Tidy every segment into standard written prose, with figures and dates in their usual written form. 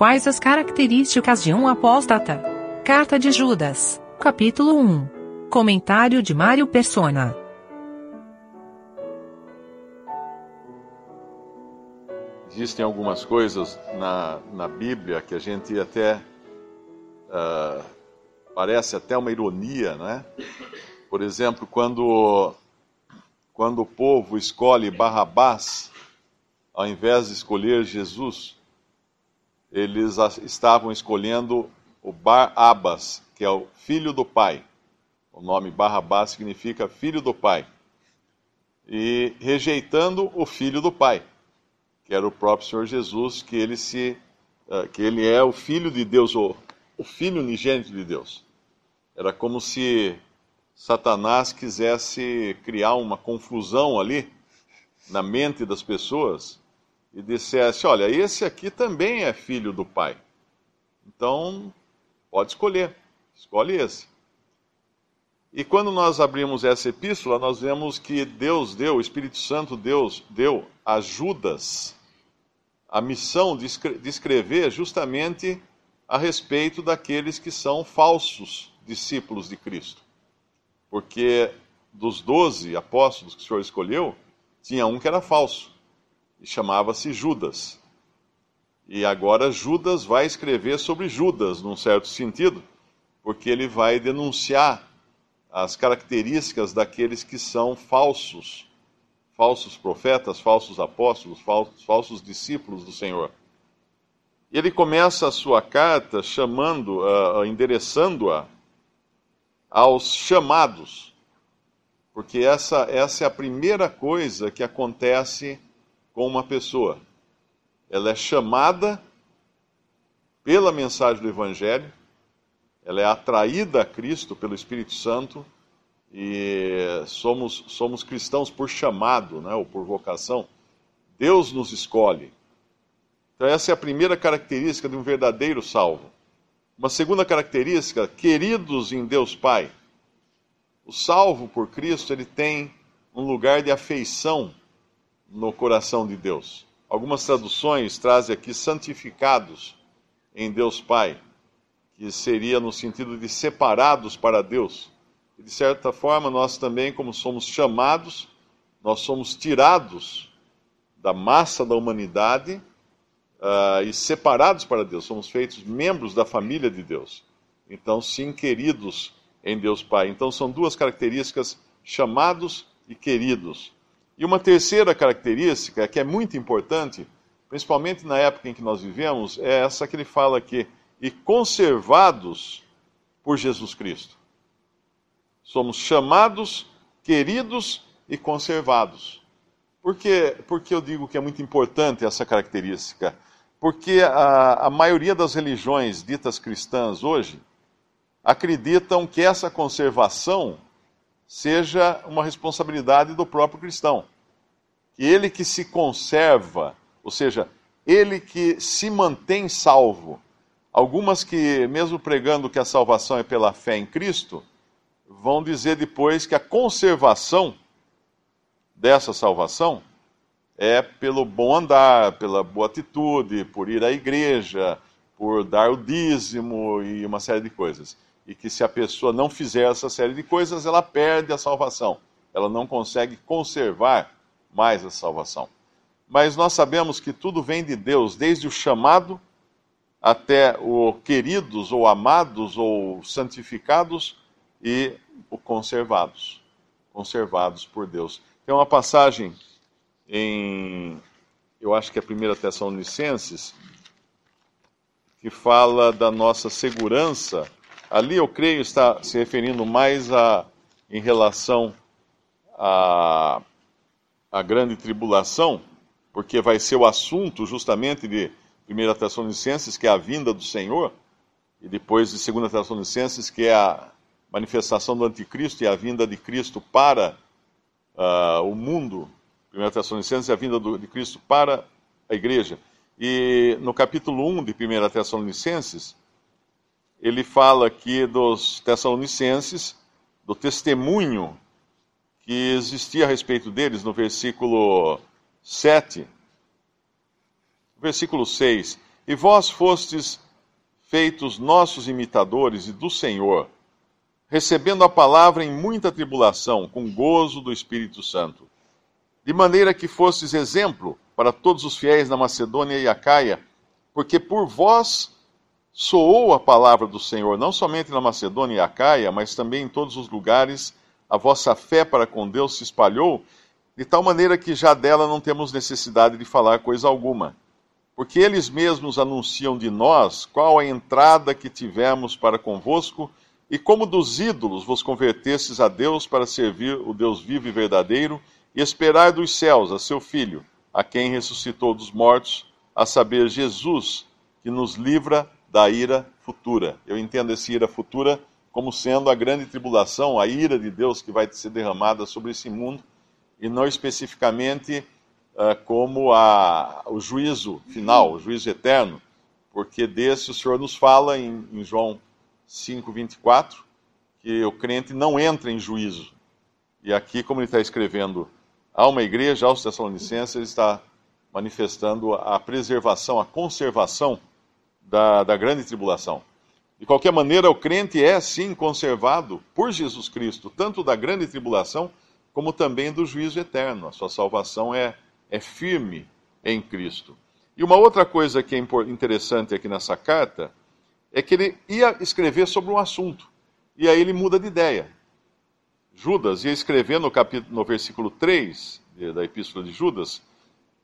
Quais as características de um apóstata? Carta de Judas, capítulo 1. Comentário de Mário Pessona. Existem algumas coisas na Bíblia que a gente até... parece até uma ironia, né? Por exemplo, quando o povo escolhe Barrabás, ao invés de escolher Jesus, eles estavam escolhendo o Bar-Abas, que é o filho do pai. O nome Barrabás significa filho do pai. E rejeitando o filho do pai, que era o próprio Senhor Jesus, que ele é o filho de Deus, o filho unigênito de Deus. Era como se Satanás quisesse criar uma confusão ali na mente das pessoas e dissesse: olha, esse aqui também é filho do pai, então pode escolher, escolhe esse. E quando nós abrimos essa epístola, nós vemos que Deus deu, o Espírito Santo Deus deu a Judas a missão de escrever justamente a respeito daqueles que são falsos discípulos de Cristo. Porque dos 12 apóstolos que o Senhor escolheu, tinha um que era falso, e chamava-se Judas. E agora Judas vai escrever sobre Judas, num certo sentido, porque ele vai denunciar as características daqueles que são falsos, falsos profetas, falsos apóstolos, falsos discípulos do Senhor. E ele começa a sua carta chamando, endereçando-a aos chamados, porque essa é a primeira coisa que acontece com uma pessoa. Ela é chamada pela mensagem do Evangelho, ela é atraída a Cristo pelo Espírito Santo, e somos cristãos por chamado, né, ou por vocação. Deus nos escolhe. Então essa é a primeira característica de um verdadeiro salvo. Uma segunda característica: queridos em Deus Pai. O salvo por Cristo, ele tem um lugar de afeição no coração de Deus. Algumas traduções trazem aqui santificados em Deus Pai, que seria no sentido de separados para Deus. E de certa forma, nós também, como somos chamados, nós somos tirados da massa da humanidade, e separados para Deus, somos feitos membros da família de Deus. Então, sim, queridos em Deus Pai. Então, são duas características: chamados e queridos. E uma terceira característica, que é muito importante, principalmente na época em que nós vivemos, é essa que ele fala aqui: e conservados por Jesus Cristo. Somos chamados, queridos e conservados. Por que eu digo que é muito importante essa característica? Porque a maioria das religiões ditas cristãs hoje acreditam que essa conservação seja uma responsabilidade do próprio cristão. Que ele que se conserva, ou seja, ele que se mantém salvo. Algumas que, mesmo pregando que a salvação é pela fé em Cristo, vão dizer depois que a conservação dessa salvação é pelo bom andar, pela boa atitude, por ir à igreja, por dar o dízimo e uma série de coisas. E que se a pessoa não fizer essa série de coisas, ela perde a salvação. Ela não consegue conservar mais a salvação. Mas nós sabemos que tudo vem de Deus, desde o chamado até o queridos, ou amados, ou santificados, e o conservados. Conservados por Deus. Tem uma passagem em, eu acho que é a 1 Tessalonicenses, que fala da nossa segurança. Ali, eu creio, está se referindo mais em relação à grande tribulação, porque vai ser o assunto justamente de 1 Tessalonicenses, que é a vinda do Senhor, e depois de 2 Tessalonicenses, que é a manifestação do anticristo e a vinda de Cristo para o mundo. 1 Tessalonicenses é a vinda de Cristo para a igreja. E no capítulo 1 de 1 Tessalonicenses, ele fala aqui dos Tessalonicenses, do testemunho que existia a respeito deles, no versículo 7, versículo 6. E vós fostes feitos nossos imitadores e do Senhor, recebendo a palavra em muita tribulação, com gozo do Espírito Santo, de maneira que fostes exemplo para todos os fiéis na Macedônia e Acaia, porque por vós soou a palavra do Senhor, não somente na Macedônia e Acaia, mas também em todos os lugares. A vossa fé para com Deus se espalhou, de tal maneira que já dela não temos necessidade de falar coisa alguma. Porque eles mesmos anunciam de nós qual a entrada que tivemos para convosco, e como dos ídolos vos convertestes a Deus para servir o Deus vivo e verdadeiro, e esperar dos céus a seu Filho, a quem ressuscitou dos mortos, a saber, Jesus, que nos livra da ira futura. Eu entendo essa ira futura como sendo a grande tribulação, a ira de Deus que vai ser derramada sobre esse mundo, e não especificamente como o juízo final, o juízo eterno, porque desse o Senhor nos fala em João 5:24, que o crente não entra em juízo. E aqui, como ele está escrevendo a uma igreja, aos Tessalonicenses, ele está manifestando a preservação, a conservação da grande tribulação. De qualquer maneira, o crente é, sim, conservado por Jesus Cristo, tanto da grande tribulação, como também do juízo eterno. A sua salvação é firme em Cristo. E uma outra coisa que é interessante aqui nessa carta, é que ele ia escrever sobre um assunto, e aí ele muda de ideia. Judas ia escrever no versículo 3 da Epístola de Judas,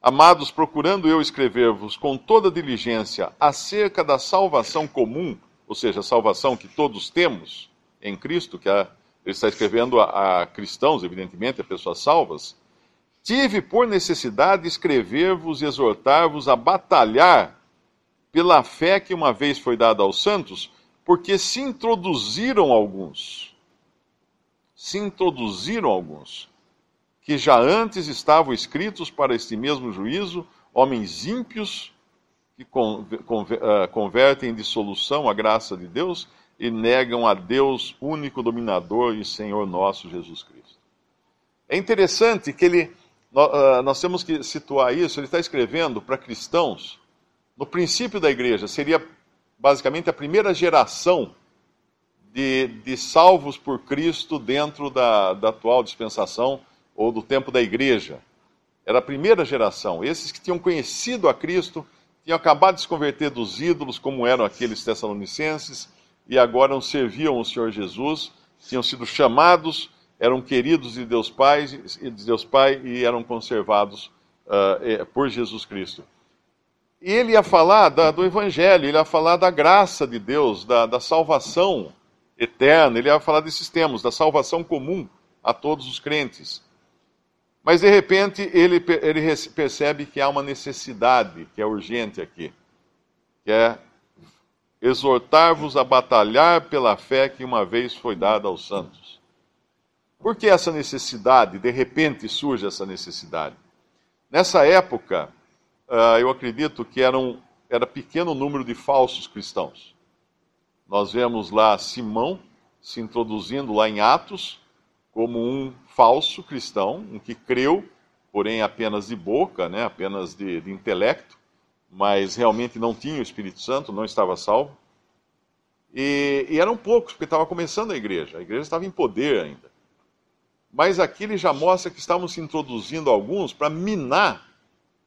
amados, procurando eu escrever-vos com toda diligência acerca da salvação comum, ou seja, a salvação que todos temos em Cristo, que ele está escrevendo a cristãos, evidentemente, a pessoas salvas, tive por necessidade escrever-vos e exortar-vos a batalhar pela fé que uma vez foi dada aos santos, porque se introduziram alguns, que já antes estavam escritos para este mesmo juízo, homens ímpios, que convertem em dissolução a graça de Deus e negam a Deus, único dominador e Senhor nosso, Jesus Cristo. É interessante que nós temos que situar isso, ele está escrevendo para cristãos, no princípio da igreja, seria basicamente a primeira geração de salvos por Cristo dentro da atual dispensação ou do tempo da igreja. Era a primeira geração, esses que tinham conhecido a Cristo, tinham acabado de se converter dos ídolos, como eram aqueles tessalonicenses, e agora não serviam o Senhor Jesus, tinham sido chamados, eram queridos de Deus Pai e eram conservados por Jesus Cristo. E ele ia falar do Evangelho, ele ia falar da graça de Deus, da salvação eterna, ele ia falar desses temas, da salvação comum a todos os crentes. Mas, de repente, ele percebe que há uma necessidade, que é urgente aqui, que é exortar-vos a batalhar pela fé que uma vez foi dada aos santos. Por que essa necessidade? De repente surge essa necessidade. Nessa época, eu acredito que era pequeno número de falsos cristãos. Nós vemos lá Simão se introduzindo lá em Atos, como um falso cristão, um que creu, porém apenas de boca, né? Apenas de intelecto, mas realmente não tinha o Espírito Santo, não estava salvo. E eram poucos, porque estava começando a igreja estava em poder ainda. Mas aqui ele já mostra que estavam se introduzindo alguns para minar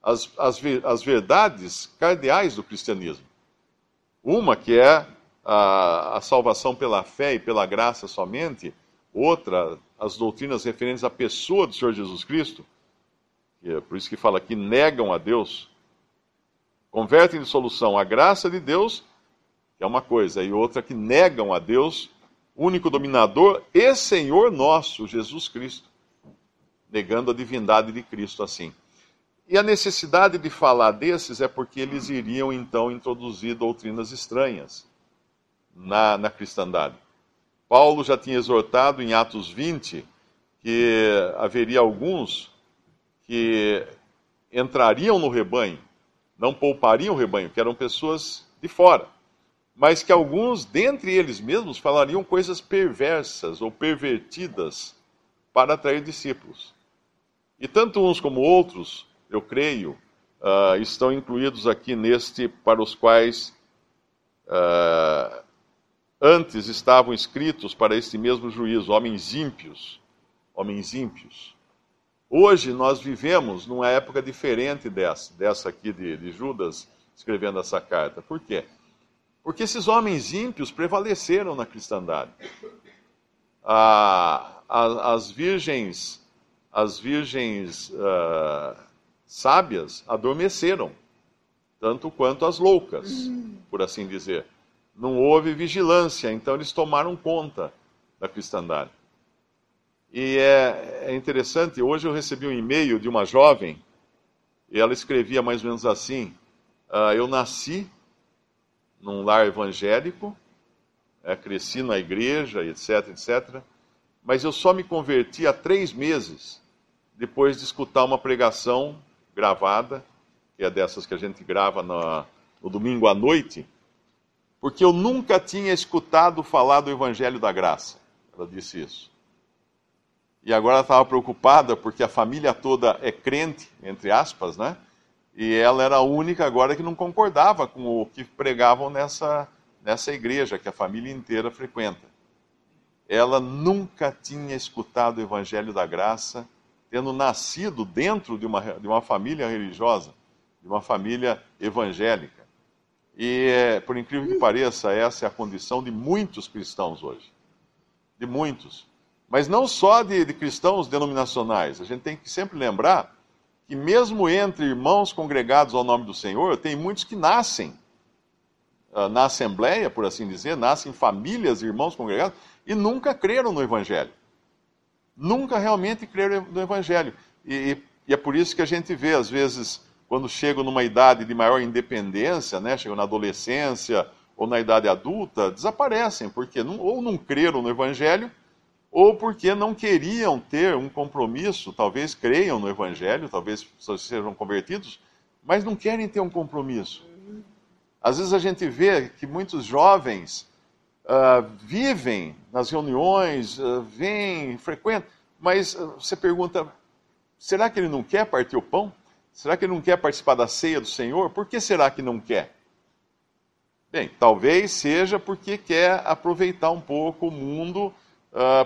as verdades cardeais do cristianismo. Uma que é a salvação pela fé e pela graça somente, outra, as doutrinas referentes à pessoa do Senhor Jesus Cristo, que é por isso que fala aqui, negam a Deus, convertem em dissolução a graça de Deus, que é uma coisa, e outra que negam a Deus, único dominador e Senhor nosso, Jesus Cristo, negando a divindade de Cristo assim. E a necessidade de falar desses é porque eles iriam então introduzir doutrinas estranhas na cristandade. Paulo já tinha exortado em Atos 20 que haveria alguns que entrariam no rebanho, não poupariam o rebanho, que eram pessoas de fora, mas que alguns dentre eles mesmos falariam coisas perversas ou pervertidas para atrair discípulos. E tanto uns como outros, eu creio, estão incluídos aqui neste, para os quais antes estavam escritos para este mesmo juízo, homens ímpios, homens ímpios. Hoje nós vivemos numa época diferente dessa aqui de Judas escrevendo essa carta. Por quê? Porque esses homens ímpios prevaleceram na cristandade. As virgens sábias adormeceram, tanto quanto as loucas, por assim dizer. Não houve vigilância, então eles tomaram conta da cristandade. E é interessante, hoje eu recebi um e-mail de uma jovem, e ela escrevia mais ou menos assim: eu nasci num lar evangélico, cresci na igreja, etc, etc, mas eu só me converti há 3 meses, depois de escutar uma pregação gravada, que é dessas que a gente grava no domingo à noite, porque eu nunca tinha escutado falar do Evangelho da Graça. Ela disse isso. E agora ela estava preocupada porque a família toda é crente, entre aspas, né? E ela era a única agora que não concordava com o que pregavam nessa igreja que a família inteira frequenta. Ela nunca tinha escutado o Evangelho da Graça, tendo nascido dentro de uma família religiosa, de uma família evangélica. E, por incrível que pareça, essa é a condição de muitos cristãos hoje. De muitos. Mas não só de cristãos denominacionais. A gente tem que sempre lembrar que mesmo entre irmãos congregados ao nome do Senhor, tem muitos que nascem na Assembleia, por assim dizer, nascem famílias de irmãos congregados e nunca creram no Evangelho. Nunca realmente creram no Evangelho. E é por isso que a gente vê, às vezes, quando chegam numa idade de maior independência, né, chegam na adolescência ou na idade adulta, desaparecem, porque ou não creram no Evangelho, ou porque não queriam ter um compromisso, talvez creiam no Evangelho, talvez sejam convertidos, mas não querem ter um compromisso. Às vezes a gente vê que muitos jovens vivem nas reuniões, vêm, frequentam, mas você pergunta, será que ele não quer partir o pão? Será que ele não quer participar da ceia do Senhor? Por que será que não quer? Bem, talvez seja porque quer aproveitar um pouco o mundo,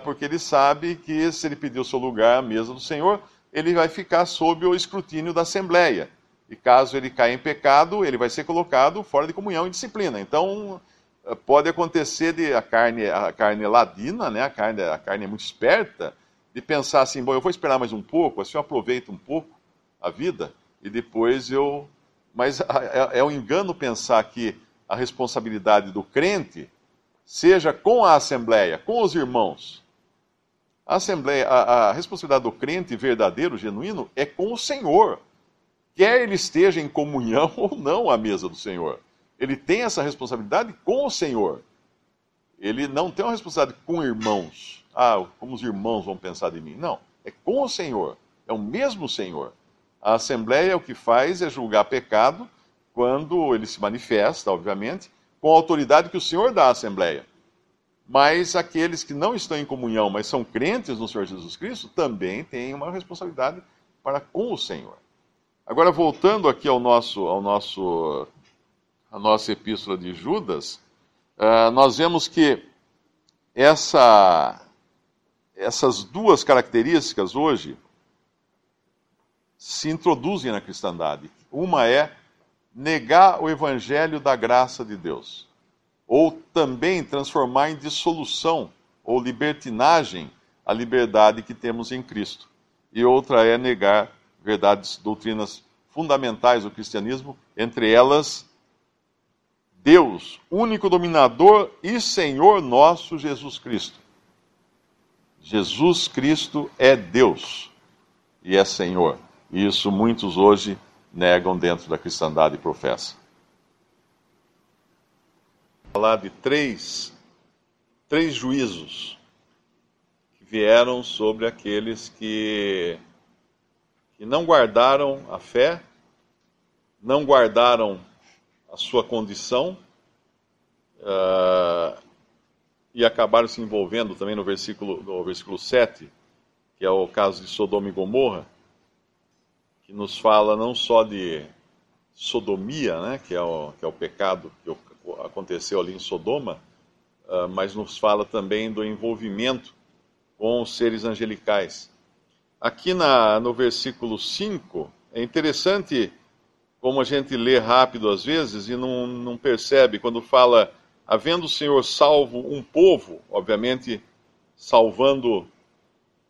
porque ele sabe que se ele pedir o seu lugar à mesa do Senhor, ele vai ficar sob o escrutínio da Assembleia. E caso ele caia em pecado, ele vai ser colocado fora de comunhão e disciplina. Então, pode acontecer de a carne ladina, né? A carne é muito esperta, de pensar assim, bom, eu vou esperar mais um pouco, assim eu aproveito um pouco a vida, e depois eu... Mas é um engano pensar que a responsabilidade do crente seja com a Assembleia, com os irmãos. A responsabilidade do crente verdadeiro, genuíno, é com o Senhor. Quer ele esteja em comunhão ou não à mesa do Senhor. Ele tem essa responsabilidade com o Senhor. Ele não tem uma responsabilidade com irmãos. Ah, como os irmãos vão pensar de mim. Não, é com o Senhor. É o mesmo Senhor. A Assembleia o que faz é julgar pecado quando ele se manifesta, obviamente, com a autoridade que o Senhor dá à Assembleia. Mas aqueles que não estão em comunhão, mas são crentes no Senhor Jesus Cristo, também têm uma responsabilidade para com o Senhor. Agora, voltando aqui à nossa epístola de Judas, nós vemos que essas duas características hoje se introduzem na cristandade. Uma é negar o evangelho da graça de Deus, ou também transformar em dissolução ou libertinagem a liberdade que temos em Cristo. E outra é negar verdades, doutrinas fundamentais do cristianismo, entre elas Deus, único dominador e Senhor nosso Jesus Cristo. Jesus Cristo é Deus e é Senhor. E isso muitos hoje negam dentro da cristandade e professam. Vou falar de três juízos que vieram sobre aqueles que não guardaram a fé, não guardaram a sua condição, e acabaram se envolvendo também no versículo 7, que é o caso de Sodoma e Gomorra, que nos fala não só de sodomia, né, que é o pecado que aconteceu ali em Sodoma, mas nos fala também do envolvimento com os seres angelicais. Aqui no versículo 5, é interessante como a gente lê rápido às vezes e não percebe, quando fala, havendo o Senhor salvo um povo, obviamente salvando,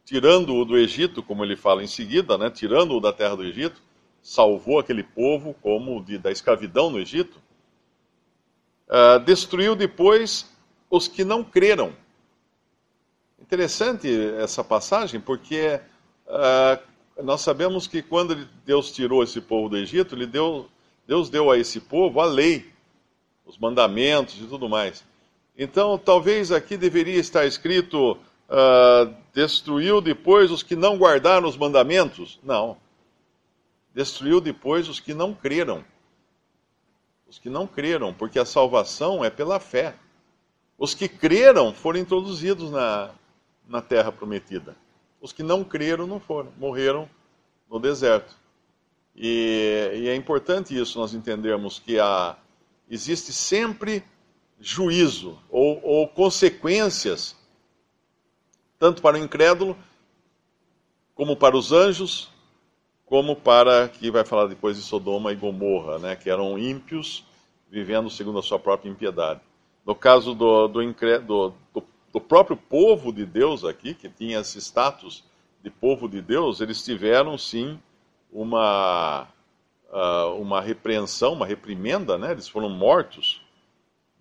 tirando-o do Egito, como ele fala em seguida, né, tirando-o da terra do Egito, salvou aquele povo como da escravidão no Egito, destruiu depois os que não creram. Interessante essa passagem, porque nós sabemos que quando Deus tirou esse povo do Egito, Deus deu a esse povo a lei, os mandamentos e tudo mais. Então, talvez aqui deveria estar escrito, destruiu depois os que não guardaram os mandamentos. Não. Destruiu depois os que não creram. Os que não creram, porque a salvação é pela fé. Os que creram foram introduzidos na terra prometida. Os que não creram não foram, morreram no deserto. E é importante isso, nós entendermos que existe sempre juízo ou consequências, tanto para o incrédulo, como para os anjos, como para, que vai falar depois de Sodoma e Gomorra, né, que eram ímpios, vivendo segundo a sua própria impiedade. No caso do próprio povo de Deus aqui, que tinha esse status de povo de Deus, eles tiveram sim uma repreensão, uma reprimenda, né? Eles foram mortos,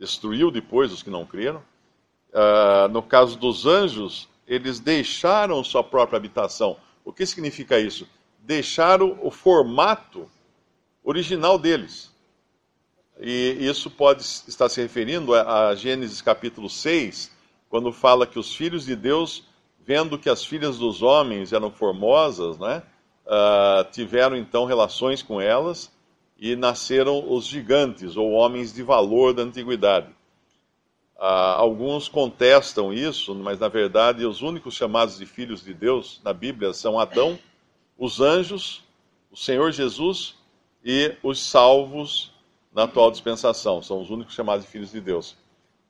destruiu depois os que não creram. No caso dos anjos, eles deixaram sua própria habitação. O que significa isso? Deixaram o formato original deles. E isso pode estar se referindo a Gênesis capítulo 6, quando fala que os filhos de Deus, vendo que as filhas dos homens eram formosas, né, tiveram então relações com elas e nasceram os gigantes, ou homens de valor da antiguidade. Alguns contestam isso, mas na verdade os únicos chamados de filhos de Deus na Bíblia são Adão, os anjos, o Senhor Jesus e os salvos na atual dispensação. São os únicos chamados de filhos de Deus.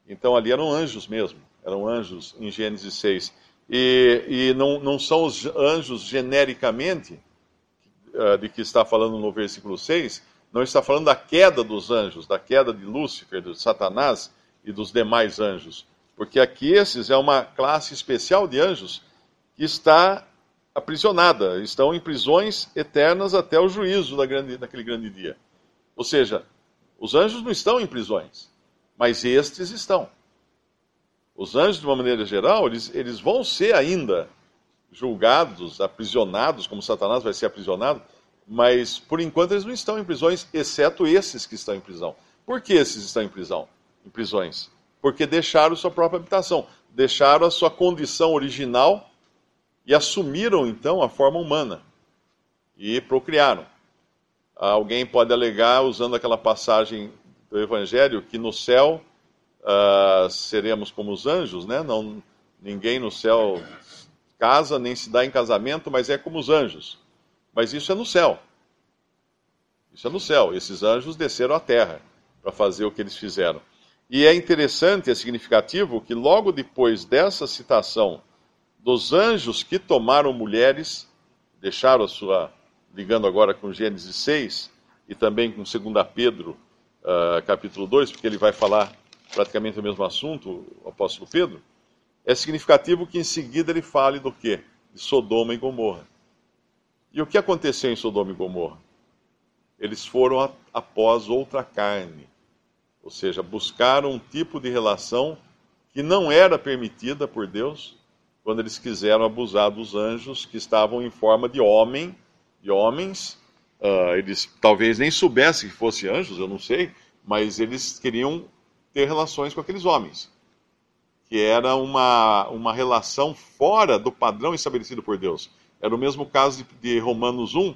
Então ali eram anjos mesmo. Eram anjos em Gênesis 6. E não são os anjos genericamente, de que está falando no versículo 6, não está falando da queda dos anjos, da queda de Lúcifer, de Satanás e dos demais anjos. Porque aqui esses é uma classe especial de anjos que está aprisionada, estão em prisões eternas até o juízo daquele grande dia. Ou seja, os anjos não estão em prisões, mas estes estão. Os anjos, de uma maneira geral, eles vão ser ainda julgados, aprisionados, como Satanás vai ser aprisionado, mas, por enquanto, eles não estão em prisões, exceto esses que estão em prisão. Por que esses estão em prisões? Porque deixaram sua própria habitação, deixaram a sua condição original e assumiram, então, a forma humana e procriaram. Alguém pode alegar, usando aquela passagem do Evangelho, que no céu seremos como os anjos, né? Ninguém no céu casa, nem se dá em casamento, mas é como os anjos. Mas isso é no céu. Isso é no céu. Esses anjos desceram à terra para fazer o que eles fizeram. E é interessante, é significativo, que logo depois dessa citação dos anjos que tomaram mulheres, deixaram a sua, ligando agora com Gênesis 6 e também com 2 Pedro capítulo 2, porque ele vai falar praticamente o mesmo assunto, o apóstolo Pedro, é significativo que em seguida ele fale do quê? De Sodoma e Gomorra. E o que aconteceu em Sodoma e Gomorra? Eles foram após outra carne, ou seja, buscaram um tipo de relação que não era permitida por Deus quando eles quiseram abusar dos anjos que estavam em forma de homens, eles talvez nem soubessem que fossem anjos, eu não sei, mas eles queriam ter relações com aqueles homens, que era uma relação fora do padrão estabelecido por Deus. Era o mesmo caso de Romanos 1,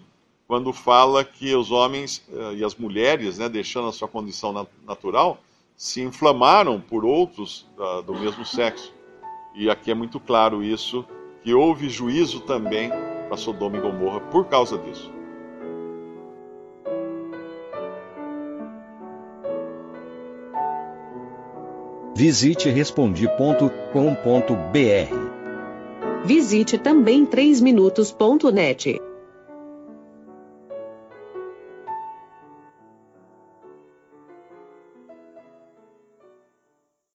quando fala que os homens e as mulheres, né, deixando a sua condição natural, se inflamaram por outros do mesmo sexo. E aqui é muito claro isso, que houve juízo também para Sodoma e Gomorra por causa disso. Visite Respondi.com.br. Visite também 3minutos.net.